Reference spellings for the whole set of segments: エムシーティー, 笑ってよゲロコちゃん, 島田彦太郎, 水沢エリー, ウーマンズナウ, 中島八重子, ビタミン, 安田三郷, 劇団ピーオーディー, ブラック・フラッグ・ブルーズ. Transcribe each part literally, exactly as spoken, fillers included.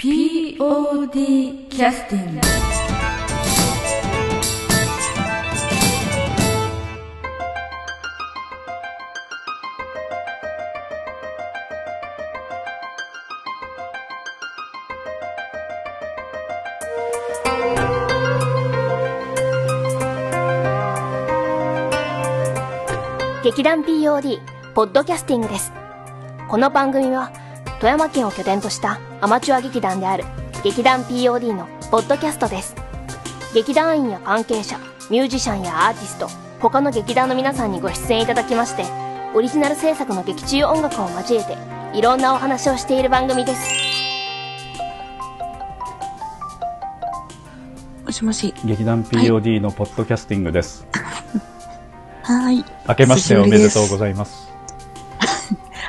ピーオーディー キャスティング。劇団 ピーオーディー ポッドキャスティングです。この番組は富山県を拠点としたアマチュア劇団である劇団 ピーオーディー のポッドキャストです。劇団員や関係者、ミュージシャンやアーティスト、他の劇団の皆さんにご出演いただきまして、オリジナル制作の劇中音楽を交えていろんなお話をしている番組です。もしもし、劇団 ピーオーディー のポッドキャスティングです。はい、明けましておめでとうございます。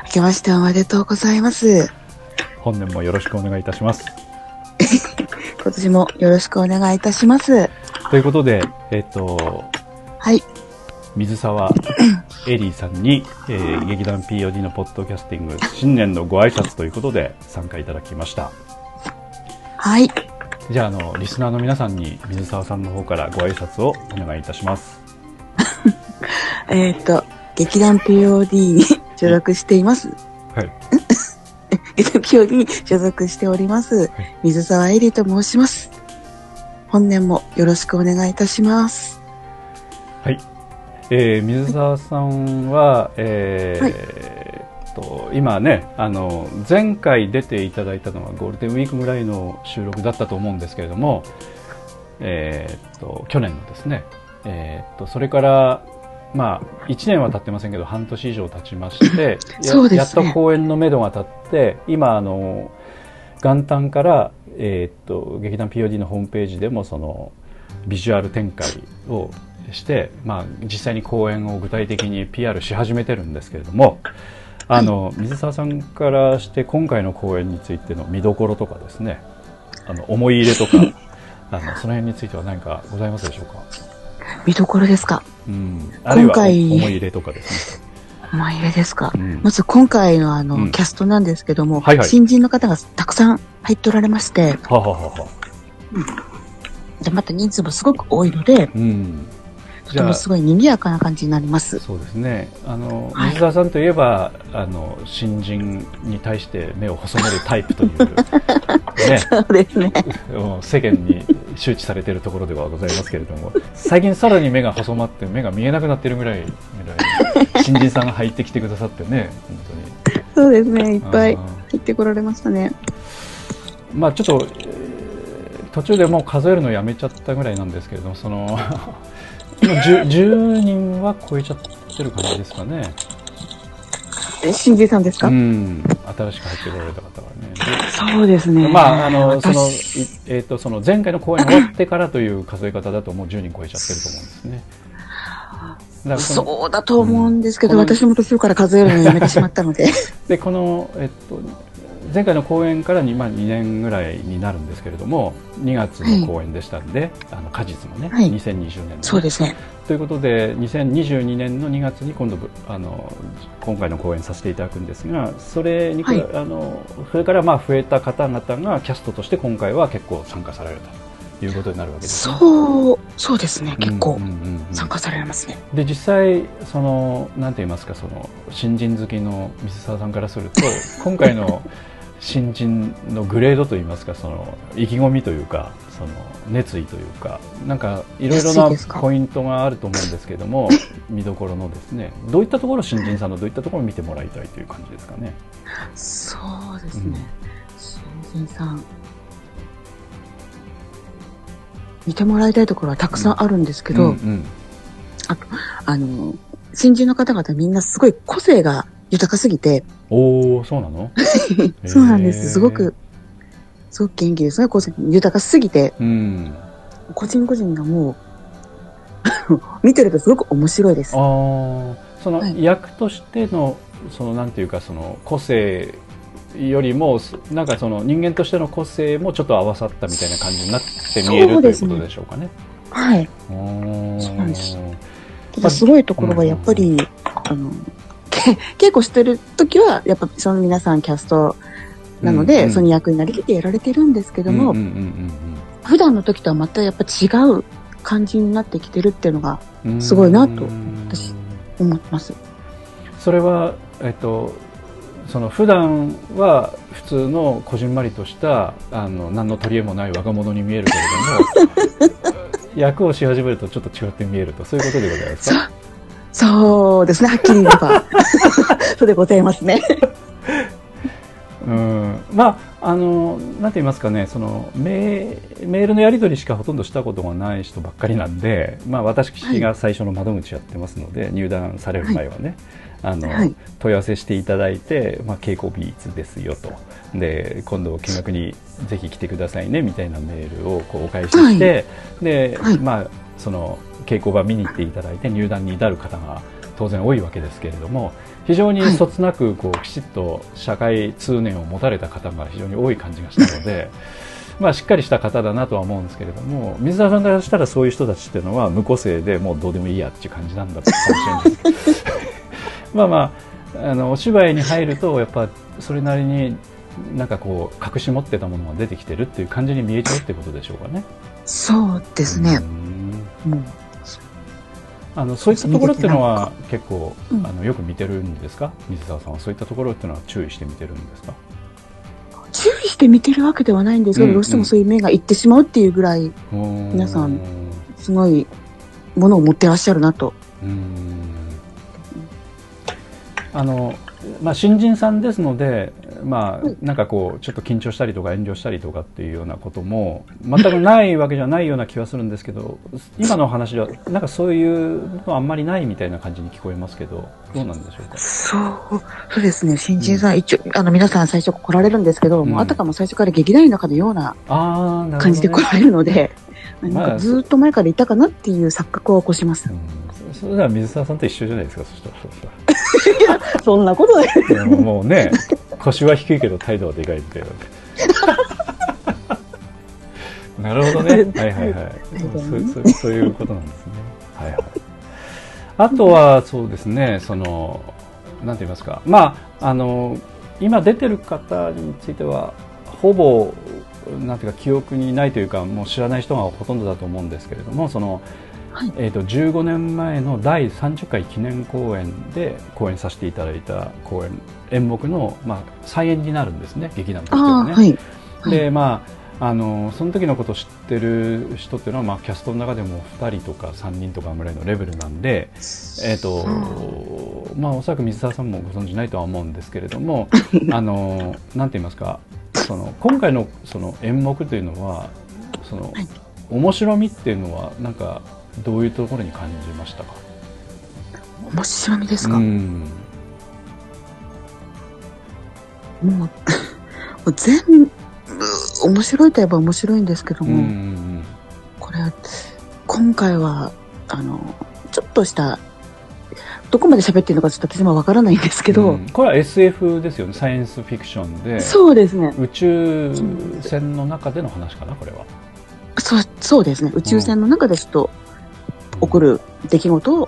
明けましておめでとうございます。本年もよろしくお願いいたします。今年もよろしくお願いいたします。ということで、えっとはい、水沢エリーさんに、えー、劇団 ピーオーディー のポッドキャスティング新年のご挨拶ということで参加いただきました。はい、じゃあ、 あのリスナーの皆さんに水沢さんの方からご挨拶をお願いいたします。えっと劇団 ピーオーディー に所属しています。はいピーオーディー に所属しております水沢エリーと申します。本年もよろしくお願いいたします。はい、えー、水沢さんは、えーはいえー、っと今ね、あの前回出ていただいたのはゴールデンウィークぐらいの収録だったと思うんですけれども、えー、っと去年のですね、えー、っとそれからまあ、いちねんは経ってませんけど半年以上経ちましてや, やっと公演のめどが立って、今あの元旦から、えー、っと劇団 ピーオーディー のホームページでもそのビジュアル展開をして、まあ、実際に公演を具体的に ピーアール し始めてるんですけれども、あの水沢さんからして今回の公演についての見どころとかですね、あの思い入れとかあのその辺については何かございますでしょうか。見どころですか、うん、あるいは思い入れとかですね。思い入れですか、うん、まず今回のあの、うん、キャストなんですけども、はいはい、新人の方がたくさん入っておられまして、ははははうん、でまた人数もすごく多いので、うん、とてもすごい賑やかな感じになります。そうですね、あの水沢さんといえば、はい、あの新人に対して目を細めるタイプというね、そうですね、世間に周知されているところではございますけれども、最近さらに目が細まって目が見えなくなっているぐらい新人さんが入ってきてくださってね、本当にそうですね、いっぱい入ってこられましたね。まあちょっと、えー、途中でもう数えるのやめちゃったぐらいなんですけれども、そのじゅうにんは超えちゃってる感じですかね。新人さんですか。うん、新しく入ってこられた方はね。そうですね、まあ、あのその、えー、とその前回の公演終わってからという数え方だともうじゅうにん超えちゃってると思うんですね。だそそうだと思うんですけど、うん、私も途中から数えるのをやめてしまったのででこの、えっと、前回の公演から 2,、まあ、にねんぐらいになるんですけれども、にがつの公演でしたんで、はい、あの果実もね、はい、にせんにじゅうねんのそうですねということで、にせんにじゅうにねんのにがつに今度あの今回の公演させていただくんですが、それに、はい、あのそれからまあ増えた方々がキャストとして今回は結構参加されるということになるわけですね。そう、そうですね、結構参加されますね。で実際そのなんて言いますか、その新人好きの水沢さんからすると今回の新人のグレードといいますか、その意気込みというか、その熱意というか、なんかいろいろなポイントがあると思うんですけども、見どころのですね、どういったところ、新人さんのどういったところを見てもらいたいという感じですかね。そうですね、うん、新人さん見てもらいたいところはたくさんあるんですけど、うんうんうん、ああの新人の方々みんなすごい個性が豊かすぎて。おー、そうなのそうなんです、えー、すごくすごく元気ですね。個性豊かすぎて、うん、個人個人がもう見てるとすごく面白いです。あ、その、はい、役としてのそのなんていうか、その個性よりもなんかその人間としての個性もちょっと合わさったみたいな感じになって見える、ね、ということでしょうかね。はい、そうなんです。ただすごいところはやっぱり、まあ、あの稽古してるときはやっぱその皆さんキャストなので、うんうん、その役になりきってやられてるんですけども、うんうんうんうん、普段の時とはまたやっぱ違う感じになってきてるっていうのがすごいなと私思ってます。それは、えっと、その普段は普通のこじんまりとしたあの何の取り柄もない若者に見えるけれども役をし始めるとちょっと違って見えると、そういうことでございますか？そう、そうですね、はっきり言えばそうでございますねうん、まああのなんて言いますかね、その メ, メールのやり取りしかほとんどしたことがない人ばっかりなんで、まあ、私が最初の窓口やってますので、はい、入団される前はね、はい、あのはい、問い合わせしていただいて、まあ、稽古日いつですよと、で今度見学にぜひ来てくださいねみたいなメールをこうお返しして、はい、で、はい、まあ、その稽古場見に行っていただいて入団に至る方が当然多いわけですけれども、非常にそつなくこうきちっと社会通念を持たれた方が非常に多い感じがしたのでまあしっかりした方だなとは思うんですけれども、水沢さんからしたらそういう人たちっていうのは無個性でもうどうでもいいやっていう感じなんだって感じですまあまあ、 あのお芝居に入るとやっぱそれなりになんかこう隠し持ってたものが出てきてるっていう感じに見えちゃうってことでしょうかね。そうですね、うん、あのそういったところっていうのは結構、うん、あのよく見てるんですか？水沢さんはそういったところっていうのは注意して見てるんですか？注意して見てるわけではないんですけど、うんうん、どうしてもそういう目がいってしまうっていうぐらい皆さんすごいものを持ってらっしゃるなと。うーん、あの、まあ、新人さんですので、まあ、なんかこうちょっと緊張したりとか遠慮したりとかっていうようなことも全くないわけじゃないような気はするんですけど今の話ではなんかそういうのあんまりないみたいな感じに聞こえますけど、どうなんでしょうか？そう、そうですね、新人さん、うん、一応あの皆さん最初来られるんですけど、うん、もうあたかも最初から劇団員の中のような感じで来られるので、あー、なるほどね、なんかずっと前からいたかなっていう錯覚を起こします、うん、それでは水沢さんと一緒じゃないですか？そしたらそうしたらいやそんなことないですよ。もうね、腰は低いけど態度はでかいみたいななるほどね、はいはいはいそ, そ, そういうことなんですねはい、はい、あとはそうですね、そのなんて言いますか、まああの今出てる方についてはほぼなんていうか記憶にないというか、もう知らない人がほとんどだと思うんですけれども、そのはいえー、とじゅうごねんまえのだいさんじゅっかい記念公演で公演させていただいた公演演目の、まあ、再演になるんですね、劇団としてはね、はいはい、でまあ、あのその時のことを知ってる人っていうのは、まあ、キャストの中でもふたりとかさんにんとかぐらいのレベルなんで、えーとまあ、おそらく水沢さんもご存じないとは思うんですけれどもあのなんて言いますか、その今回の、その演目というのはその、はい、面白みっていうのはなんかどういうところに感じましたか？面白みですか？うん、もう、 もう全部面白いといえば面白いんですけども、うんうん、これ今回はあのちょっとしたどこまで喋っているのかちょっと私もわからないんですけど、うん、これは エスエフ ですよね、サイエンスフィクションで、そうですね、宇宙船の中での話かな、これは。そう、そうですね、宇宙船の中でちょっと起こる出来事を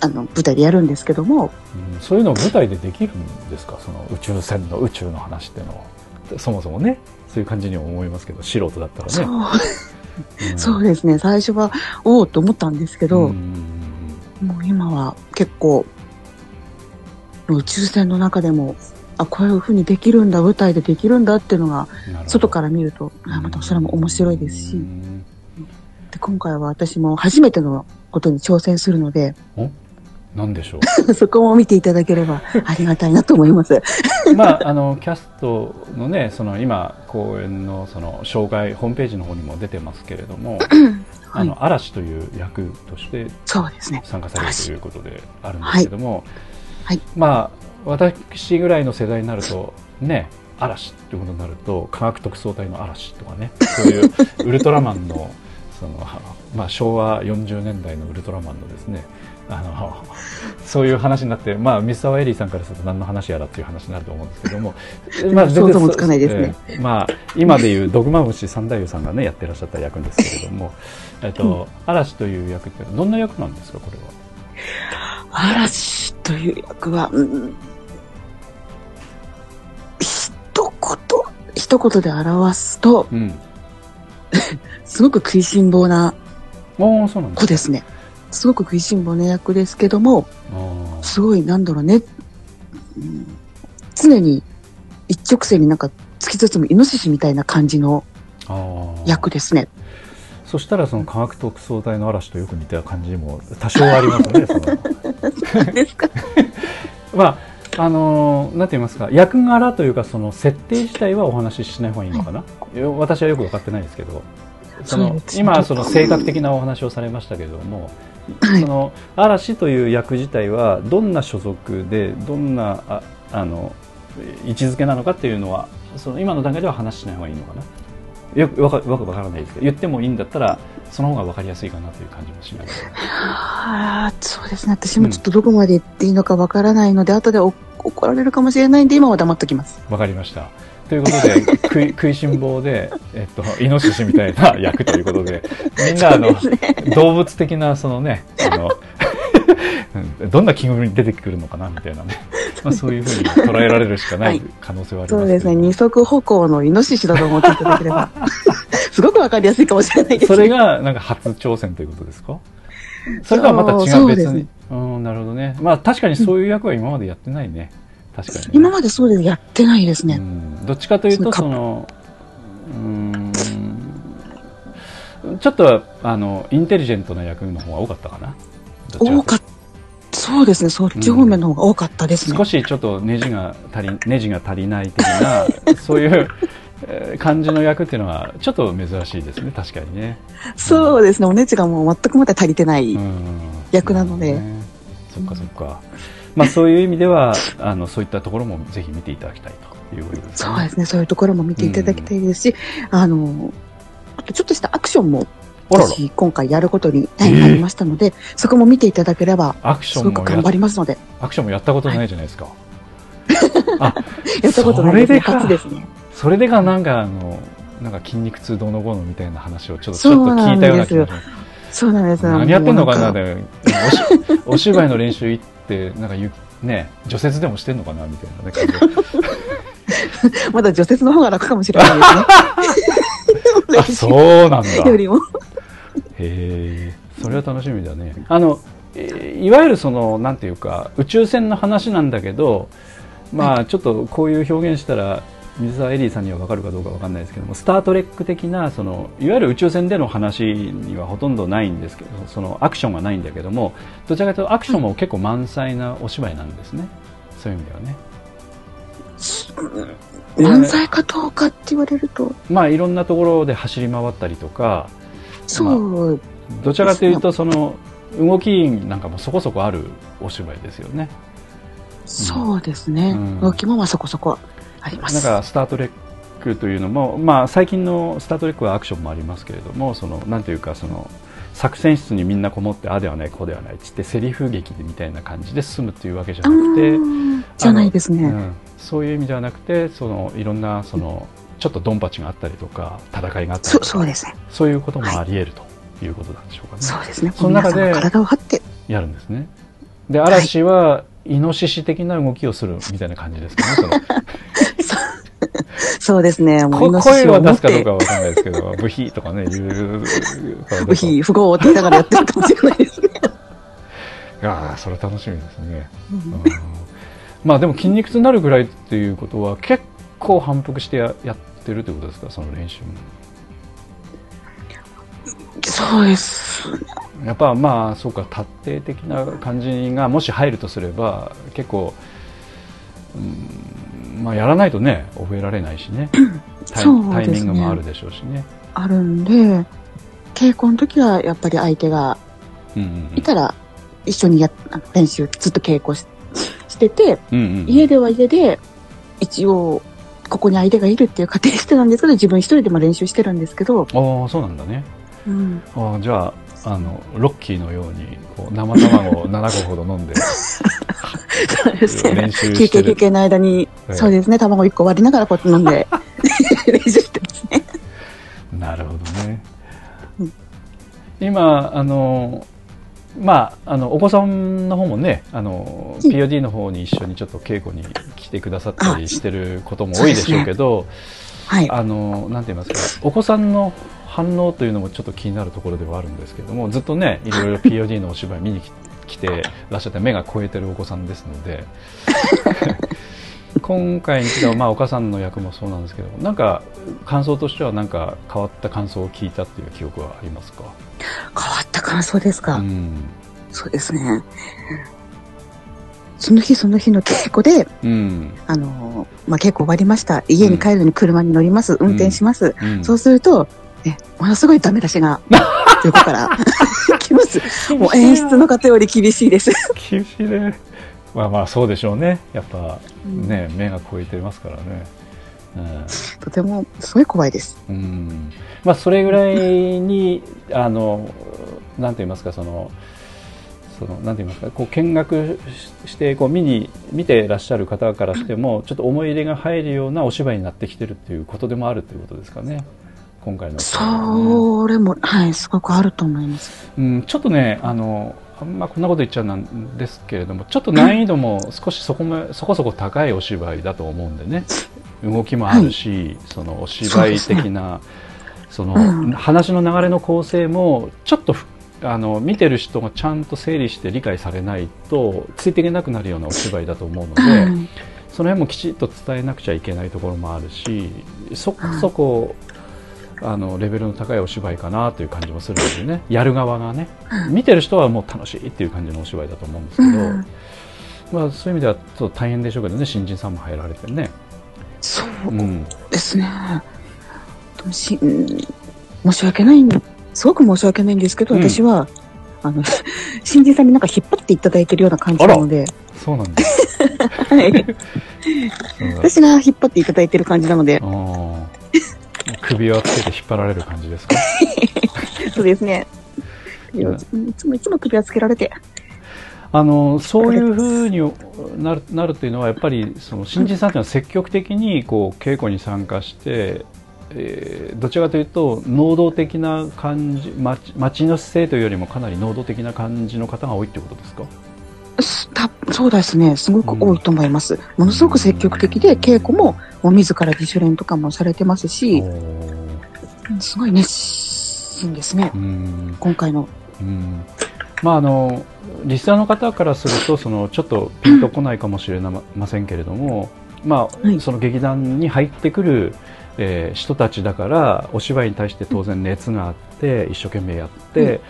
あの舞台でやるんですけども、うん、そういうのを舞台でできるんですか？その宇宙船の宇宙の話っていうのはそもそもね、そういう感じに思いますけど、素人だったらね、そう、うん、そうですね、最初はおおと思ったんですけど、うん、もう今は結構宇宙船の中でもあ、こういうふうにできるんだ、舞台でできるんだっていうのが外から見ると、あ、またそれも面白いですし、で今回は私も初めてのことに挑戦するので、お、何でしょうそこも見ていただければありがたいなと思いますまあ、あのキャストのね、その今公演のその紹介ホームページの方にも出てますけれどもあの、はい、嵐という役として参加されるということであるんですけども、はいはい、まあ私ぐらいの世代になるとね、嵐ってことになると科学特捜隊の嵐とかね、そういうウルトラマン の, その、まあ、昭和よんじゅうねんだいのウルトラマンのですね、あのそういう話になって、まあ、水沢エリーさんからすると何の話やらっていう話になると思うんですけども、まあ、想像もつかないですね、えーまあ、今でいうドグマ虫三太夫さんが、ね、やってらっしゃった役ですけれどもえっと、うん、嵐という役ってどんな役なんですか？これは嵐という役は、うん、一こと一言で表すと、うん、すごく食いしん坊な子ですね。すごく食いしん坊な役ですけども、あすごいなんだろうね、うん、常に一直線になんか突き進むイノシシみたいな感じの役ですね。そしたらその科学特捜隊の嵐とよく似た感じも多少ありますね。そうですか。まああのー、なんて言いますか、役柄というかその設定自体はお話ししない方がいいのかな、はい、私はよく分かってないですけど、その今その性格的なお話をされましたけれども、はい、その嵐という役自体はどんな所属でどんなああの位置づけなのかっていうのはその今の段階では話しない方がいいのかな。よくわか、わからないですけど、言ってもいいんだったらその方がわかりやすいかなという感じもしないです。ああ、そうですね。私もちょっとどこまで言っていいのかわからないので、うん、後で怒られるかもしれないんで今は黙っときます。わかりました。ということで食い、食いしん坊で、えっと、イノシシみたいな役ということで、みんなあの、ね、動物的なそのね、あのどんな気分に出てくるのかなみたいなね、まあ、そういうふうに捉えられるしかない可能性はあります、はい、そうですね。二足歩行のイノシシだと思っていただければすごくわかりやすいかもしれないです、ね、それがなんか初挑戦ということですか。それとはまた違う別にう、ね、うん、なるほどね。まあ確かにそういう役は今までやってないね、うん、確かに、ね、今までそうですやってないですね、うん、どっちかというとそのうーんちょっとあのインテリジェントな役の方が多かったかな。多かったそうですね、そっち方面の方が多かったですね、うん、少しちょっとネジが足り、ネジが足りない的なそういう感じの役っていうのはちょっと珍しいですね。確かにね、そうですね、うん、おネジがもう全くまだ足りてない役なので、うん、うんね、そっかそっか、まあ、そういう意味ではあのそういったところもぜひ見ていただきたいということですね。そうですね、そういうところも見ていただきたいですし、うん、あのあとちょっとしたアクションも私今回やることになりましたので、えー、そこも見ていただければすごく頑張りますので。アクションもやったことないじゃないですか、はい、やったことないですか。それでかなんかあのなんか筋肉痛どうのこうのみたいな話をちょっとちょっと聞いたような気がします。そうなんですよ。何やってんのかなでお, お芝居の練習行ってなんかゆ、ね、除雪でもしてんのかなみたいな、ね、感じまだ除雪の方が楽かもしれないですね。あ、そうなんだ。よりもへえ、それは楽しみだね。あのいわゆるそのなんていうか宇宙船の話なんだけど、まあちょっとこういう表現したら水沢エリーさんには分かるかどうか分かんないですけども、スタートレック的なそのいわゆる宇宙船での話にはほとんどないんですけど、そのアクションはないんだけども、どちらかというとアクションも結構満載なお芝居なんですね。そういう意味ではね、満載かどうかって言われると、まあいろんなところで走り回ったりとか、そう、まあ、どちらかというとその動きなんかもそこそこあるお芝居ですよね。そうですね、うん、動きもまあそこそこあります。なんかスタートレックというのも、まあ、最近のスタートレックはアクションもありますけれども、そのなんていうかその作戦室にみんなこもってあではないこうではないってセリフ劇みたいな感じで進むというわけじゃなくて、じゃないですね、うん、そういう意味ではなくて、そのいろんなその、うん、ちょっとドンパチがあったりとか戦いがあったりとか、 そ, そうですね、そういうこともあり得る、はい、ということなんでしょうかね。そうですね、その中で体を張ってやるんですね。で嵐はイノシシ的な動きをするみたいな感じですかね、そのそうですね、もうイノシシを持って声は出すかどうかは分からないですけどブヒーとかねブヒー不合を追っていながらやってるかもしれないですねいやそれ楽しみですね、うんうん、まあでも筋肉痛になるぐらいっていうことは結構こう反復して や, やってるということですか、その練習も。そうです。やっぱまあそうか、達定的な感じがもし入るとすれば結構、うん、まあやらないとね覚えられないしね。タ イ, そうですね、タイミングもあるでしょうしね。あるんで稽古の時はやっぱり相手がいたら一緒にや練習ずっと稽古 し, してて、うんうんうん、家では家で一応ここに相手がいるっていう仮定してなんですけど、自分一人でも練習してるんですけど。ああ、そうなんだね、うん、あじゃ あ, あのロッキーのようにこう生卵をななこほど飲んでそうですね、練習してる休憩休憩の間に、はい、そうですね、卵いっこ割りながらこう飲んで練習してますね。なるほどね、うん、今あのまあ、あのお子さんの方もねあの ピーオーディー の方に一緒にちょっと稽古に来てくださったりしてることも多いでしょうけど、あの、なんて言いますか、お子さんの反応というのもちょっと気になるところではあるんですけども、ずっとねいろいろ ピーオーディー のお芝居見に来てらっしゃって目が肥えてるお子さんですので今回にしては、まあ、お母さんの役もそうなんですけど、なんか感想としてはなんか変わった感想を聞いたっていう記憶はありますか？変わった感想ですか、うん、そうですね、その日その日の稽古で、うんあのまあ、稽古終わりました、家に帰るのに車に乗ります、うん、運転します、うん、そうすると、ね、ものすごいダメ出しが横から来ます。もう演出の方より厳しいです。厳しいね。まあまあそうでしょうね。やっぱね、うん、目が肥えてますからね、うん、とてもすごい怖いです、うんまあ、それぐらいにあのなんて言いますかそのそのなんて言いますかこう見学してこう見に見てらっしゃる方からしてもちょっと思い入れが入るようなお芝居になってきてるっていうことでもあるということですかね。今回のそれも、はい、すごくあると思います、うん、ちょっとねあのあんまこんなこと言っちゃうんですけれども、ちょっと難易度も少しそこもそこそこ高いお芝居だと思うんでね、動きもあるし、はい、そのお芝居的なそ、ね、その、うん、話の流れの構成もちょっとあの見てる人がちゃんと整理して理解されないとついていけなくなるようなお芝居だと思うので、うん、その辺もきちっと伝えなくちゃいけないところもあるし、そこそこ、うんあのレベルの高いお芝居かなという感じもするのでね、やる側がね見てる人はもう楽しいっていう感じのお芝居だと思うんですけど、うんまあ、そういう意味ではちょっと大変でしょうけどね、新人さんも入られてね。そうですね、うん、し申し訳ない、すごく申し訳ないんですけど、うん、私はあの新人さんになんか引っ張っていただいてるような感じなので。そうなんですはい、私が引っ張っていただいてる感じなので、あ首をつけて引っ張られる感じですか？そうですね。いつもいつも首をつけられて、あのそういう風になる、なるというのはやっぱりその新人さんというのは積極的にこう稽古に参加して、えー、どちらかというと能動的な感じ、待ちの姿勢というよりもかなり能動的な感じの方が多いということですか？そうですね、すごく多いと思います、うん、ものすごく積極的で、稽古も自ら自主練とかもされてますし、すごい熱心ですね、うん今回の、うんまあ、あのリスナーの方からするとそのちょっとピンとこないかもしれませんけれども、まあはい、その劇団に入ってくる、えー、人たちだからお芝居に対して当然熱があって一生懸命やって、うん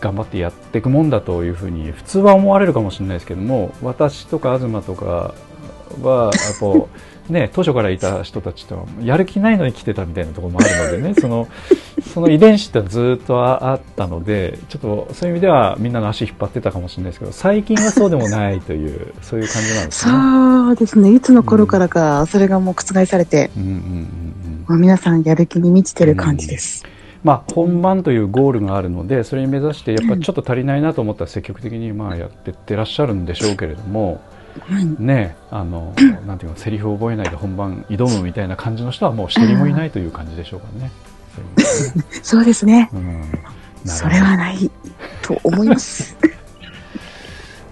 頑張ってやっていくもんだというふうに普通は思われるかもしれないですけども、私とか東とかはこう、ね、当初からいた人たちとはやる気ないのに来てたみたいなところもあるのでね、その、その遺伝子ってずっとあったので、ちょっとそういう意味ではみんなの足引っ張ってたかもしれないですけど、最近はそうでもないというそういう感じなんですね。そうですね、いつの頃からかそれがもう覆されて、うんうんうんうん、皆さんやる気に満ちてる感じです、うんまあ、本番というゴールがあるので、それに目指してやっぱちょっと足りないなと思ったら積極的にまあやってってらっしゃるんでしょうけれどもね、あのなんていうの、セリフを覚えないで本番挑むみたいな感じの人はもう一人もいないという感じでしょうかね。そうですね、うん、それはないと思います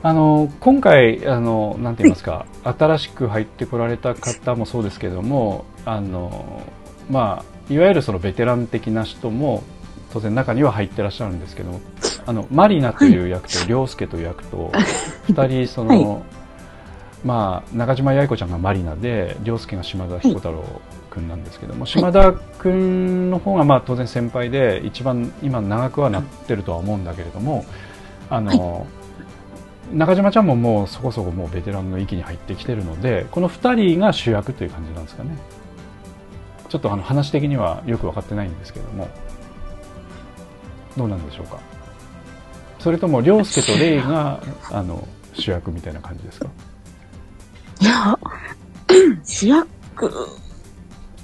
あの今回あのなんて言いますか、新しく入ってこられた方もそうですけれども、あのまあいわゆるそのベテラン的な人も当然中には入ってらっしゃるんですけど、あのマリナという役と涼介という役とふたりその、はいまあ、中島八重子ちゃんがマリナで涼介が島田彦太郎君なんですけども、はい、島田君の方がまあ当然先輩で一番今長くはなってるとは思うんだけれども、あの、はい中島ちゃんももうそこそこもうベテランの域に入ってきてるので、このふたりが主役という感じなんですかね。ちょっとあの話的にはよく分かってないんですけども、どうなんでしょうか。それとも涼介とレイがあの主役みたいな感じですか。いや主役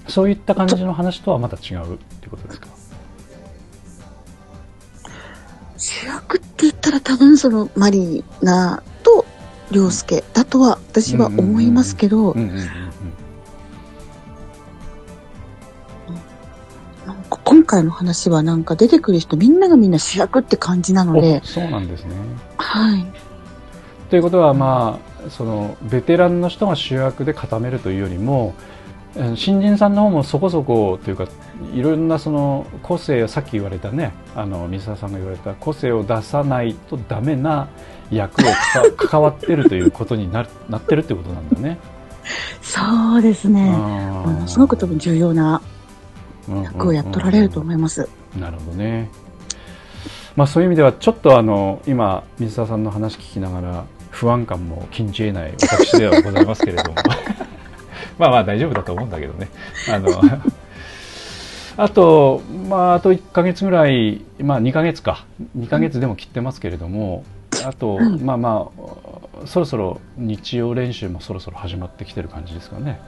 そういった感じの話とはまた違うってことですか。主役って言ったら多分そのマリナと涼介だとは私は思いますけど、今回の話はなんか出てくる人みんながみんな主役って感じなので。そうなんですね。はい。ということは、まあ、そのベテランの人が主役で固めるというよりも、新人さんの方もそこそこというか、いろんなその個性を、さっき言われたね、あの水沢さんが言われた個性を出さないとダメな役を関わってるということに な, なってるってことなんだね。そうですね。ものすごく多分重要な役をやっとられると思います。なるほどね。まあ、そういう意味ではちょっとあの今水沢さんの話聞きながら不安感も禁じ得ない私ではございますけれどもまあまあ大丈夫だと思うんだけどね。あのあと、まあ、あといっかげつぐらい、まあにかげつか、にかげつでも切ってますけれども、あとまあまあそろそろ日曜練習もそろそろ始まってきてる感じですかね。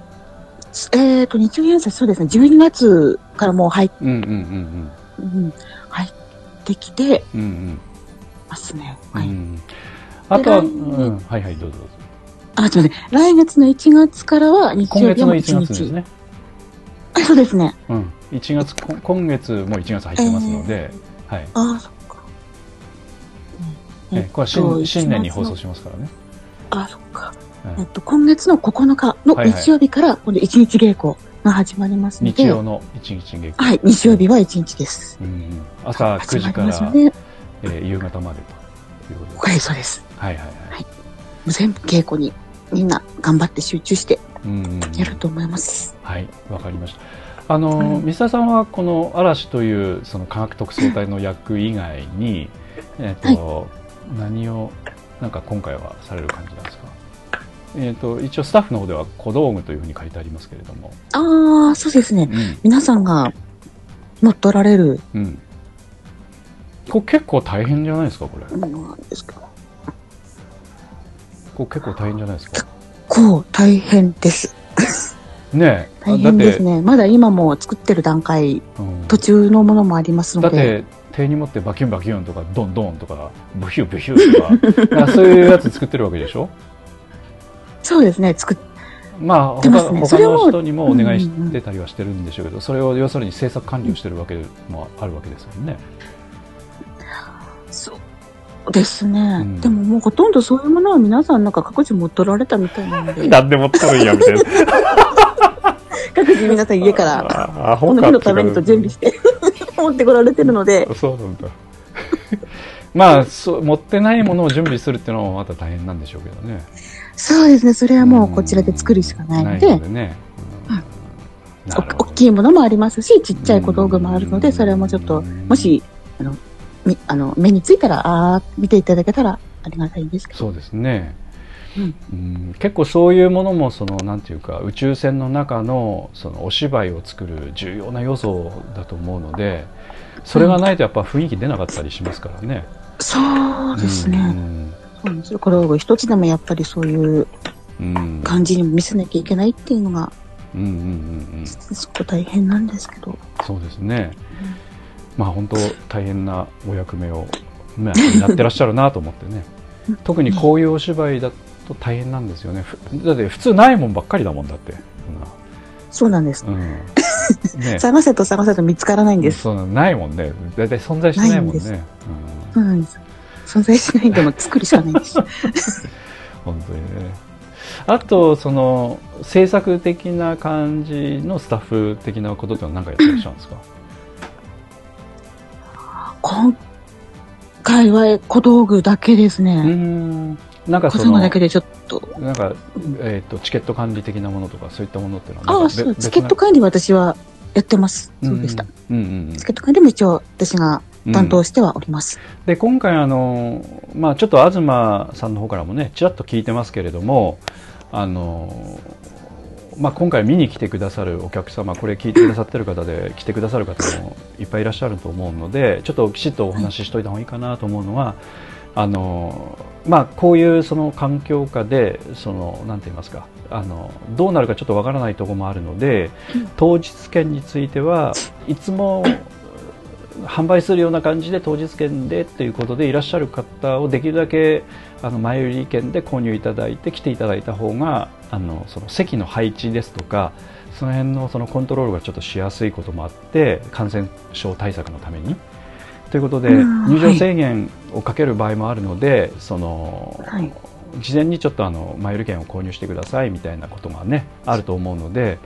えーと日曜練習、そうですね、じゅうにがつからもう入って入ってきてますね。あとは、うん、はいはい、どうぞどうぞ。あ、ちょっとね、来月のいちがつからは日曜日もいちにち。今月のいちがつですね。あ、そうですね。うん、いちがつ、今月もいちがつ入ってますので、えー、はい。ああ、そっか。うん、えっと、これは新年に放送しますからね。あ、そっか。えっと、今月のここのかの日曜日から今度いちにち稽古が始まりますので。日曜のいちにち稽古。はい、日曜日はいちにちです。うん、朝くじから、えー、夕方までということです。はい、そうです。はいはいはい。はい、全部稽古にみんな頑張って集中してやると思います。うんうん、はい、わかりました。あの、うん、水沢さんはこの嵐というその科学特捜隊の役以外に、えっと、はい、何をなんか今回はされる感じなんですか。えっと、一応スタッフの方では小道具というふうに書いてありますけれども。ああ、そうですね。うん、皆さんが乗っ取られる。うん、これ結構大変じゃないですかこれ。うんですか。結構大変じゃないですか。結構大変です。ねえ、大変ですね。まだ今も作ってる段階、うん、途中のものもありますので。だって手に持ってバキュンバキュンとかドンドンとかブヒュブヒュとか、 なんかそういうやつ作ってるわけでしょ。そうですね。作っまあ他の人にもお願いしてたりはしてるんでしょうけど、それを要するに制作管理をしてるわけもあるわけですよね。そう。ですね、うん、でももうほとんどそういうものは皆さんなんか各自持っとられたみたいなのでなんで持っとるんやみたいな各自皆さん家からこの日のためにと準備して持ってこられてるのでそうなんだまあそう持ってないものを準備するっていうのはまた大変なんでしょうけどね。そうですね、それはもうこちらで作るしかないので、大きいものもありますしちっちゃい小道具もあるので、それはもうちょっともしあのみあの目についたらあ見ていただけたらありがたいですけど。そうですね、うんうん、結構そういうものもそのなんていうか宇宙船の中のそのお芝居を作る重要な要素だと思うので、それがないとやっぱ雰囲気出なかったりしますからね、うん、そうですね、うん、そうです。これを一つでもやっぱりそういう感じに見せなきゃいけないっていうのがすごく大変なんですけど。そうですね、うん、まあ、本当大変なお役目を、まあ、やってらっしゃるなと思ってね特にこういうお芝居だと大変なんですよね。だって普通ないもんばっかりだもんだって、うん、そうなんです、うんね、探せと探せと見つからないんです。そうないもんね、だいたい存在しないもんね。そうなんです、存在しないでも作るしかないんです本当にね。あとその制作的な感じのスタッフ的なことって何かやってらっしゃるんですか今回は小道具だけですね。うん。なんかその小道具だけでちょっとなんかえっ、ー、とチケット管理的なものとかそういったものってのは。ああ、そう。チケット管理は私はやってます。そうでした。うんうんうん、チケット管理も一応私が担当してはおります。うん、で今回あのまあちょっと東さんの方からもねちらっと聞いてますけれども、あのまあ今回見に来てくださるお客様、これ聞いてくださってる方で来てくださる方もいっぱいいらっしゃると思うので、ちょっときちっとお話ししといた方がいいかなと思うのは、あのまあこういうその環境下でそのなんて言いますか、あのどうなるかちょっとわからないところもあるので、当日券についてはいつも販売するような感じで当日券でということでいらっしゃる方をできるだけあの前売り券で購入いただいて来ていただいた方が、あのその席の配置ですとかその辺のそのコントロールがちょっとしやすいこともあって感染症対策のためにということで入場制限をかける場合もあるので、はい、その、はい、事前にちょっとあの前売り券を購入してくださいみたいなことが、ね、あると思うので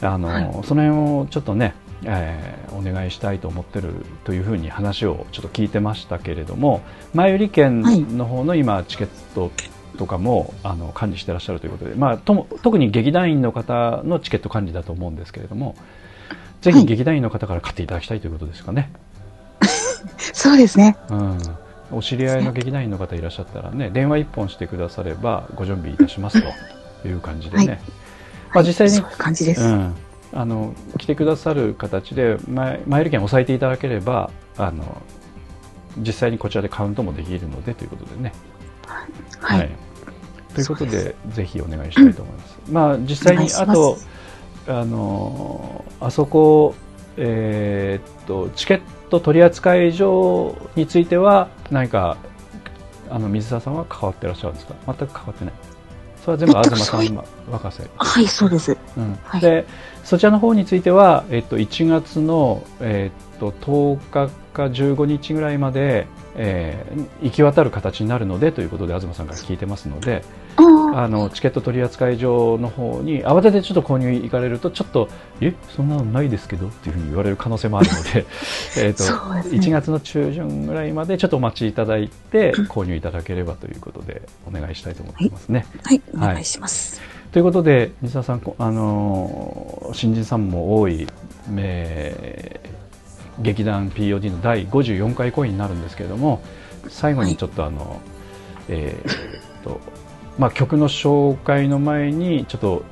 あの、はい、その辺をちょっとね、えー、お願いしたいと思ってるというふうに話をちょっと聞いてましたけれども前売り券の方の今チケット、はいとかもあの管理してらっしゃるということで、まあ、とも特に劇団員の方のチケット管理だと思うんですけれどもぜひ劇団員の方から買っていただきたいということですかね。はい、そうですね、うん、お知り合いの劇団員の方いらっしゃったらね電話いっぽんしてくださればご準備いたしますという感じでね、はいまあ、実際に、はい、そういう感じです、うん、あの来てくださる形で前売り券を押さえていただければあの実際にこちらでカウントもできるのでということでねはい、はい、ということでぜひお願いしたいと思います、うん、まあ実際にあとあのあそこ、えー、っとチケット取扱所については何かあの水沢さんは関わってらっしゃるんですか。全く関わってない。それは全部東さん任せ。はいそうです、うんはい、でそちらの方については、えっと、いちがつの、えっと、とおかかじゅうごにちぐらいまでえー、行き渡る形になるのでということで東さんから聞いてますのであのチケット取扱所の方に慌ててちょっと購入行かれるとちょっとえそんなのないですけどっていうふうに言われる可能性もあるのでえっと、そうですね、いちがつの中旬ぐらいまでちょっとお待ちいただいて購入いただければということでお願いしたいと思っていますね。はい、はい、お願いします、はい、ということで西澤さん、あのー、新人さんも多い、えー劇団 ピーオーディー のだいごじゅうよんかい公演になるんですけれども最後にちょっとあの、はいえーとまあ、曲の紹介の前にちょっと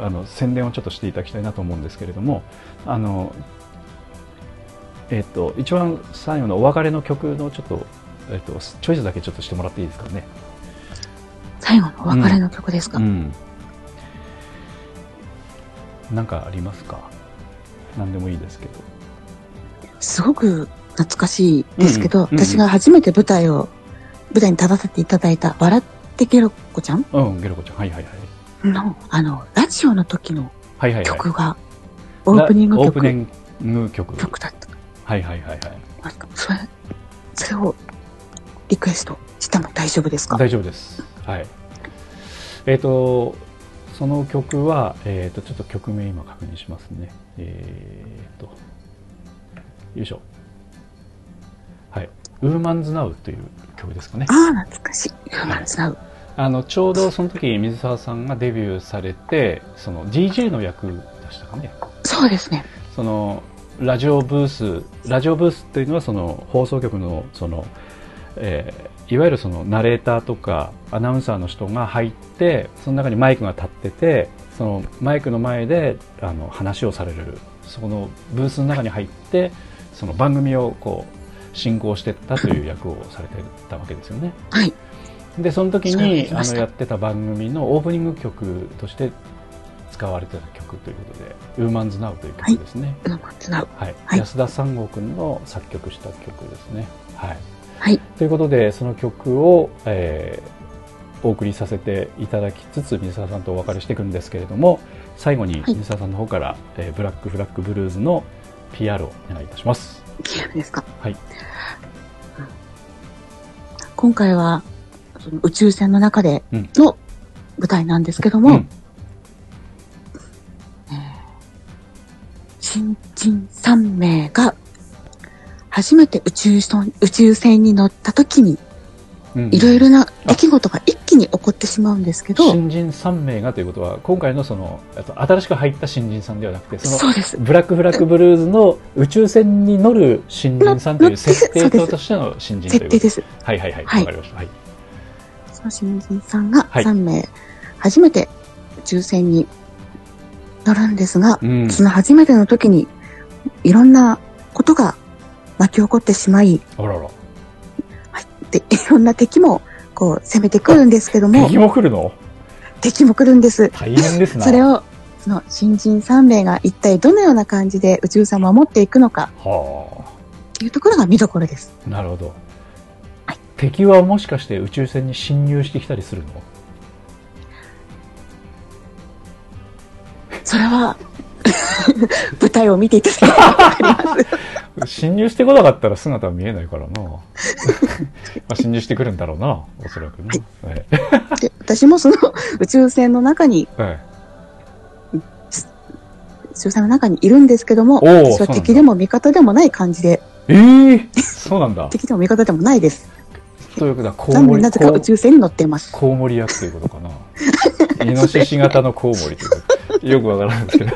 あの宣伝をちょっとしていただきたいなと思うんですけれどもあの、えーと一番最後のお別れの曲のちょっと、えーとチョイスだけちょっとしてもらっていいですかね。最後のお別れの曲ですか。うんうん、なんかありますか。何でもいいですけどすごく懐かしいですけど、うんうん、私が初めて舞台を舞台に立たせていただいた笑ってゲロ子ちゃん、うん、ゲロ子ちゃん、はいはいはい、の、あのラジオの時の曲が、はいはいはい、オープニング曲、オープニング曲、曲だった、はいはいはいはい、それ、それをリクエストしたの大丈夫ですか。大丈夫です、はい、えーとその曲は、えーとちょっと曲名今確認しますね。えーとよいしょ、はい、ウーマンズナウという曲ですかね。ああ懐かしい、ウーマンズナウ、はい、あのちょうどその時水沢さんがデビューされてその ディージェー の役でしたかね。そうですね、そのラジオブースラジオブースというのはその放送局のその、えー、いわゆるそのナレーターとかアナウンサーの人が入ってその中にマイクが立っててそのマイクの前であの話をされるそこのブースの中に入ってその番組をこう進行していったという役をされていたわけですよね。はい、でその時にあのやってた番組のオープニング曲として使われてた曲ということで「ウーマンズナウ」という曲ですね。はい、ウーマンズナウ、はいはい、安田三郷君の作曲した曲ですね。はいはい、ということでその曲を、えー、お送りさせていただきつつ水沢さんとお別れしていくんですけれども最後に水沢さんの方から、はいえー「ブラック・フラッグ・ブルーズ」の「ピーアール をお願いいたします。 ピーアール ですか。はい、今回はその宇宙船の中での舞台なんですけども、うんえー、新人さんめいが初めて宇宙、宇宙船に乗った時にいろいろな出来事が一気に起こってしまうんですけど、新人さんめいがということは今回のその新しく入った新人さんではなくてそのそうですブラックフラッグブルーズの宇宙船に乗る新人さんという設定としての新人ということです。はいはいはい、わかりました。はい、その新人さんがさんめい初めて宇宙船に乗るんですが、はい、その初めての時にいろんなことが巻き起こってしまい、あららいろんな敵もこう攻めてくるんですけども、敵も来るの？敵も来るんです。大変ですな。それをその新人さんめいが一体どのような感じで宇宙船を守っていくのかというところが見どころです。なるほど、はい、敵はもしかして宇宙船に侵入してきたりするの？それは舞台を見ていただければ分かります。侵入してこなかったら姿は見えないからな。まあ侵入してくるんだろうな、おそらくね。はいはい、で私もその宇宙船の中に、はい、宇宙船の中にいるんですけども、私は敵でも味方でもない感じで。ええー、そうなんだ。敵でも味方でもないです。ということはコウモリ。なぜか宇宙船に乗っています。コウモリ役ということかな。イノシシ型のコウモリということよくわからないんですけど、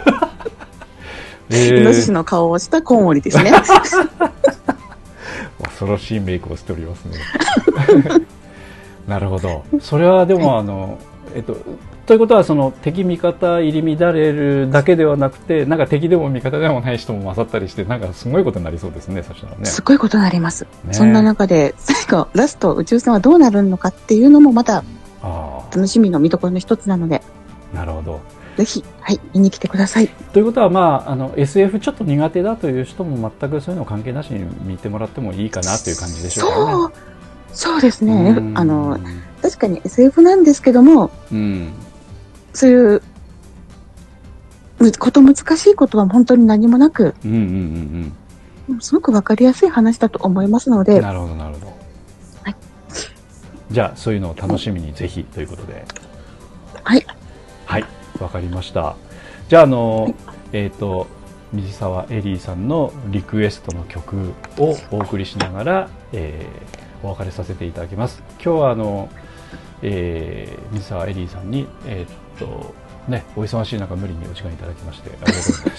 えー、イノシシの顔をしたコウモリですね。恐ろしいメイクをしておりますね。なるほど。それはでもあの、えっと、ということはその敵味方入り乱れるだけではなくて、なんか敵でも味方でもない人も勝ったりして、なんかすごいことになりそうですね。そしたらね、すごいことになります、ね、そんな中で最後ラスト宇宙船はどうなるのかっていうのもまた楽しみの見どころの一つなので、なるほど、ぜひ、はい、見に来てください。ということは、まあ、あの エスエフ ちょっと苦手だという人も全くそういうの関係なしに見てもらってもいいかなという感じでしょうかね。そう、そうですね、あの確かに エスエフ なんですけども、うん、そういうこと難しいことは本当に何もなく、うんうんうんうん、すごく分かりやすい話だと思いますので。なるほどなるほど、はい、じゃあそういうのを楽しみにぜひということで、はいはい、わかりました。じゃあ、あの、はい、えーと水沢エリーさんのリクエストの曲をお送りしながら、えーお別れさせていただきます。今日はあの、えー、水沢エリーさんに、えー、っとね、お忙しい中無理にお時間いただきましてありがとうございま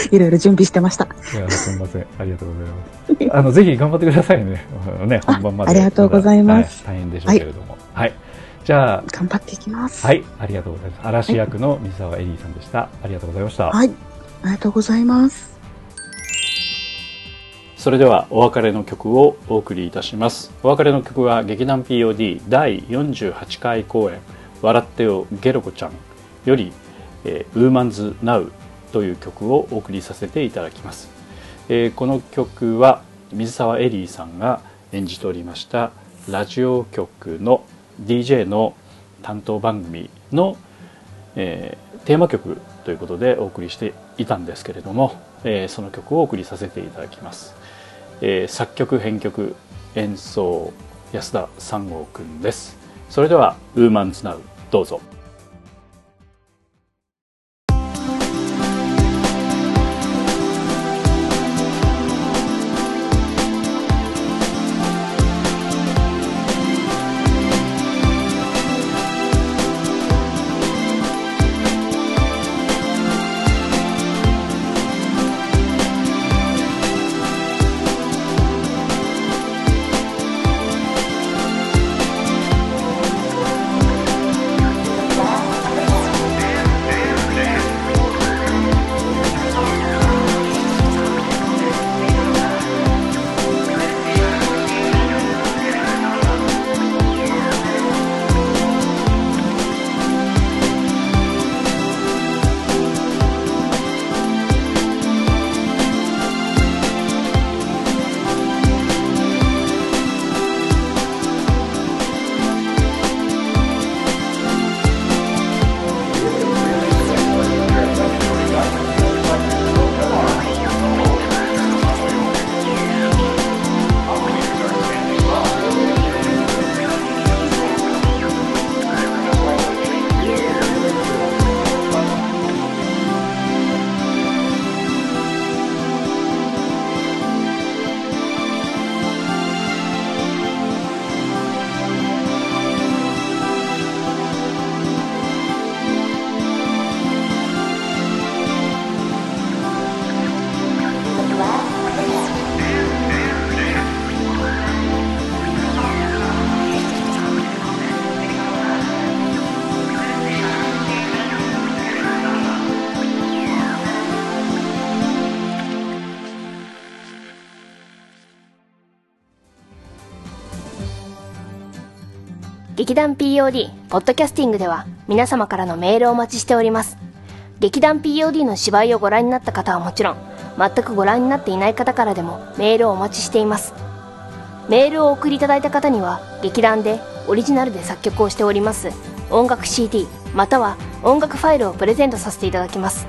す。いろいろ準備してました。いや、すみません、ありがとうございます。あのぜひ頑張ってくださいね。ね、本番まで。ありがとうございます。大変でしょうけれども、はい。はい、じゃあ頑張っていきます。はい、ありがとうございます。嵐役の水沢エリーさんでした。ありがとうございました。はい、ありがとうございます。それではお別れの曲をお送りいたします。お別れの曲は劇団 ピーオーディー だいよんじゅうはちかい公演笑ってよゲロコちゃんより、えー、ウーマンズナウという曲をお送りさせていただきます、えー、この曲は水沢エリーさんが演じておりましたラジオ局の ディージェー の担当番組の、えー、テーマ曲ということでお送りしていたんですけれども、えー、その曲をお送りさせていただきます。えー、作曲編曲演奏安田三郷くんです。それではウーマンズナウどうぞ。劇団 ピーオーディー ポッドキャスティングでは皆様からのメールをお待ちしております。劇団 ピーオーディー の芝居をご覧になった方はもちろん、全くご覧になっていない方からでもメールをお待ちしています。メールをお送りいただいた方には劇団でオリジナルで作曲をしております音楽 シーディーまたは音楽ファイルをプレゼントさせていただきます。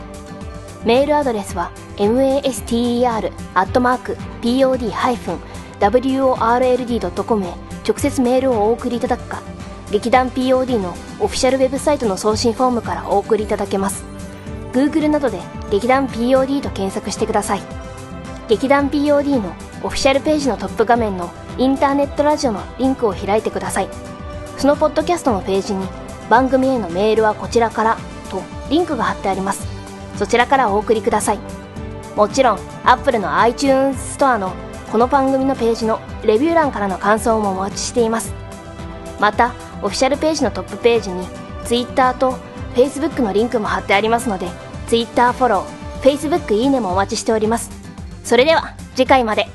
メールアドレスは マスター アットマーク ピーオーディー ダブリューオーアールエルディー ドットコム へ直接メールをお送りいただくか、劇団 ピーオーディー のオフィシャルウェブサイトの送信フォームからお送りいただけます。 Google などで劇団 ピーオーディー と検索してください。劇団 ピーオーディー のオフィシャルページのトップ画面のインターネットラジオのリンクを開いてください。そのポッドキャストのページに番組へのメールはこちらからとリンクが貼ってあります。そちらからお送りください。もちろん Apple の iTunes ストアのこの番組のページのレビュー欄からの感想もお待ちしています。またオフィシャルページのトップページに Twitter と Facebook のリンクも貼ってありますので、 Twitter フォロー、 Facebook いいねもお待ちしております。それでは次回まで。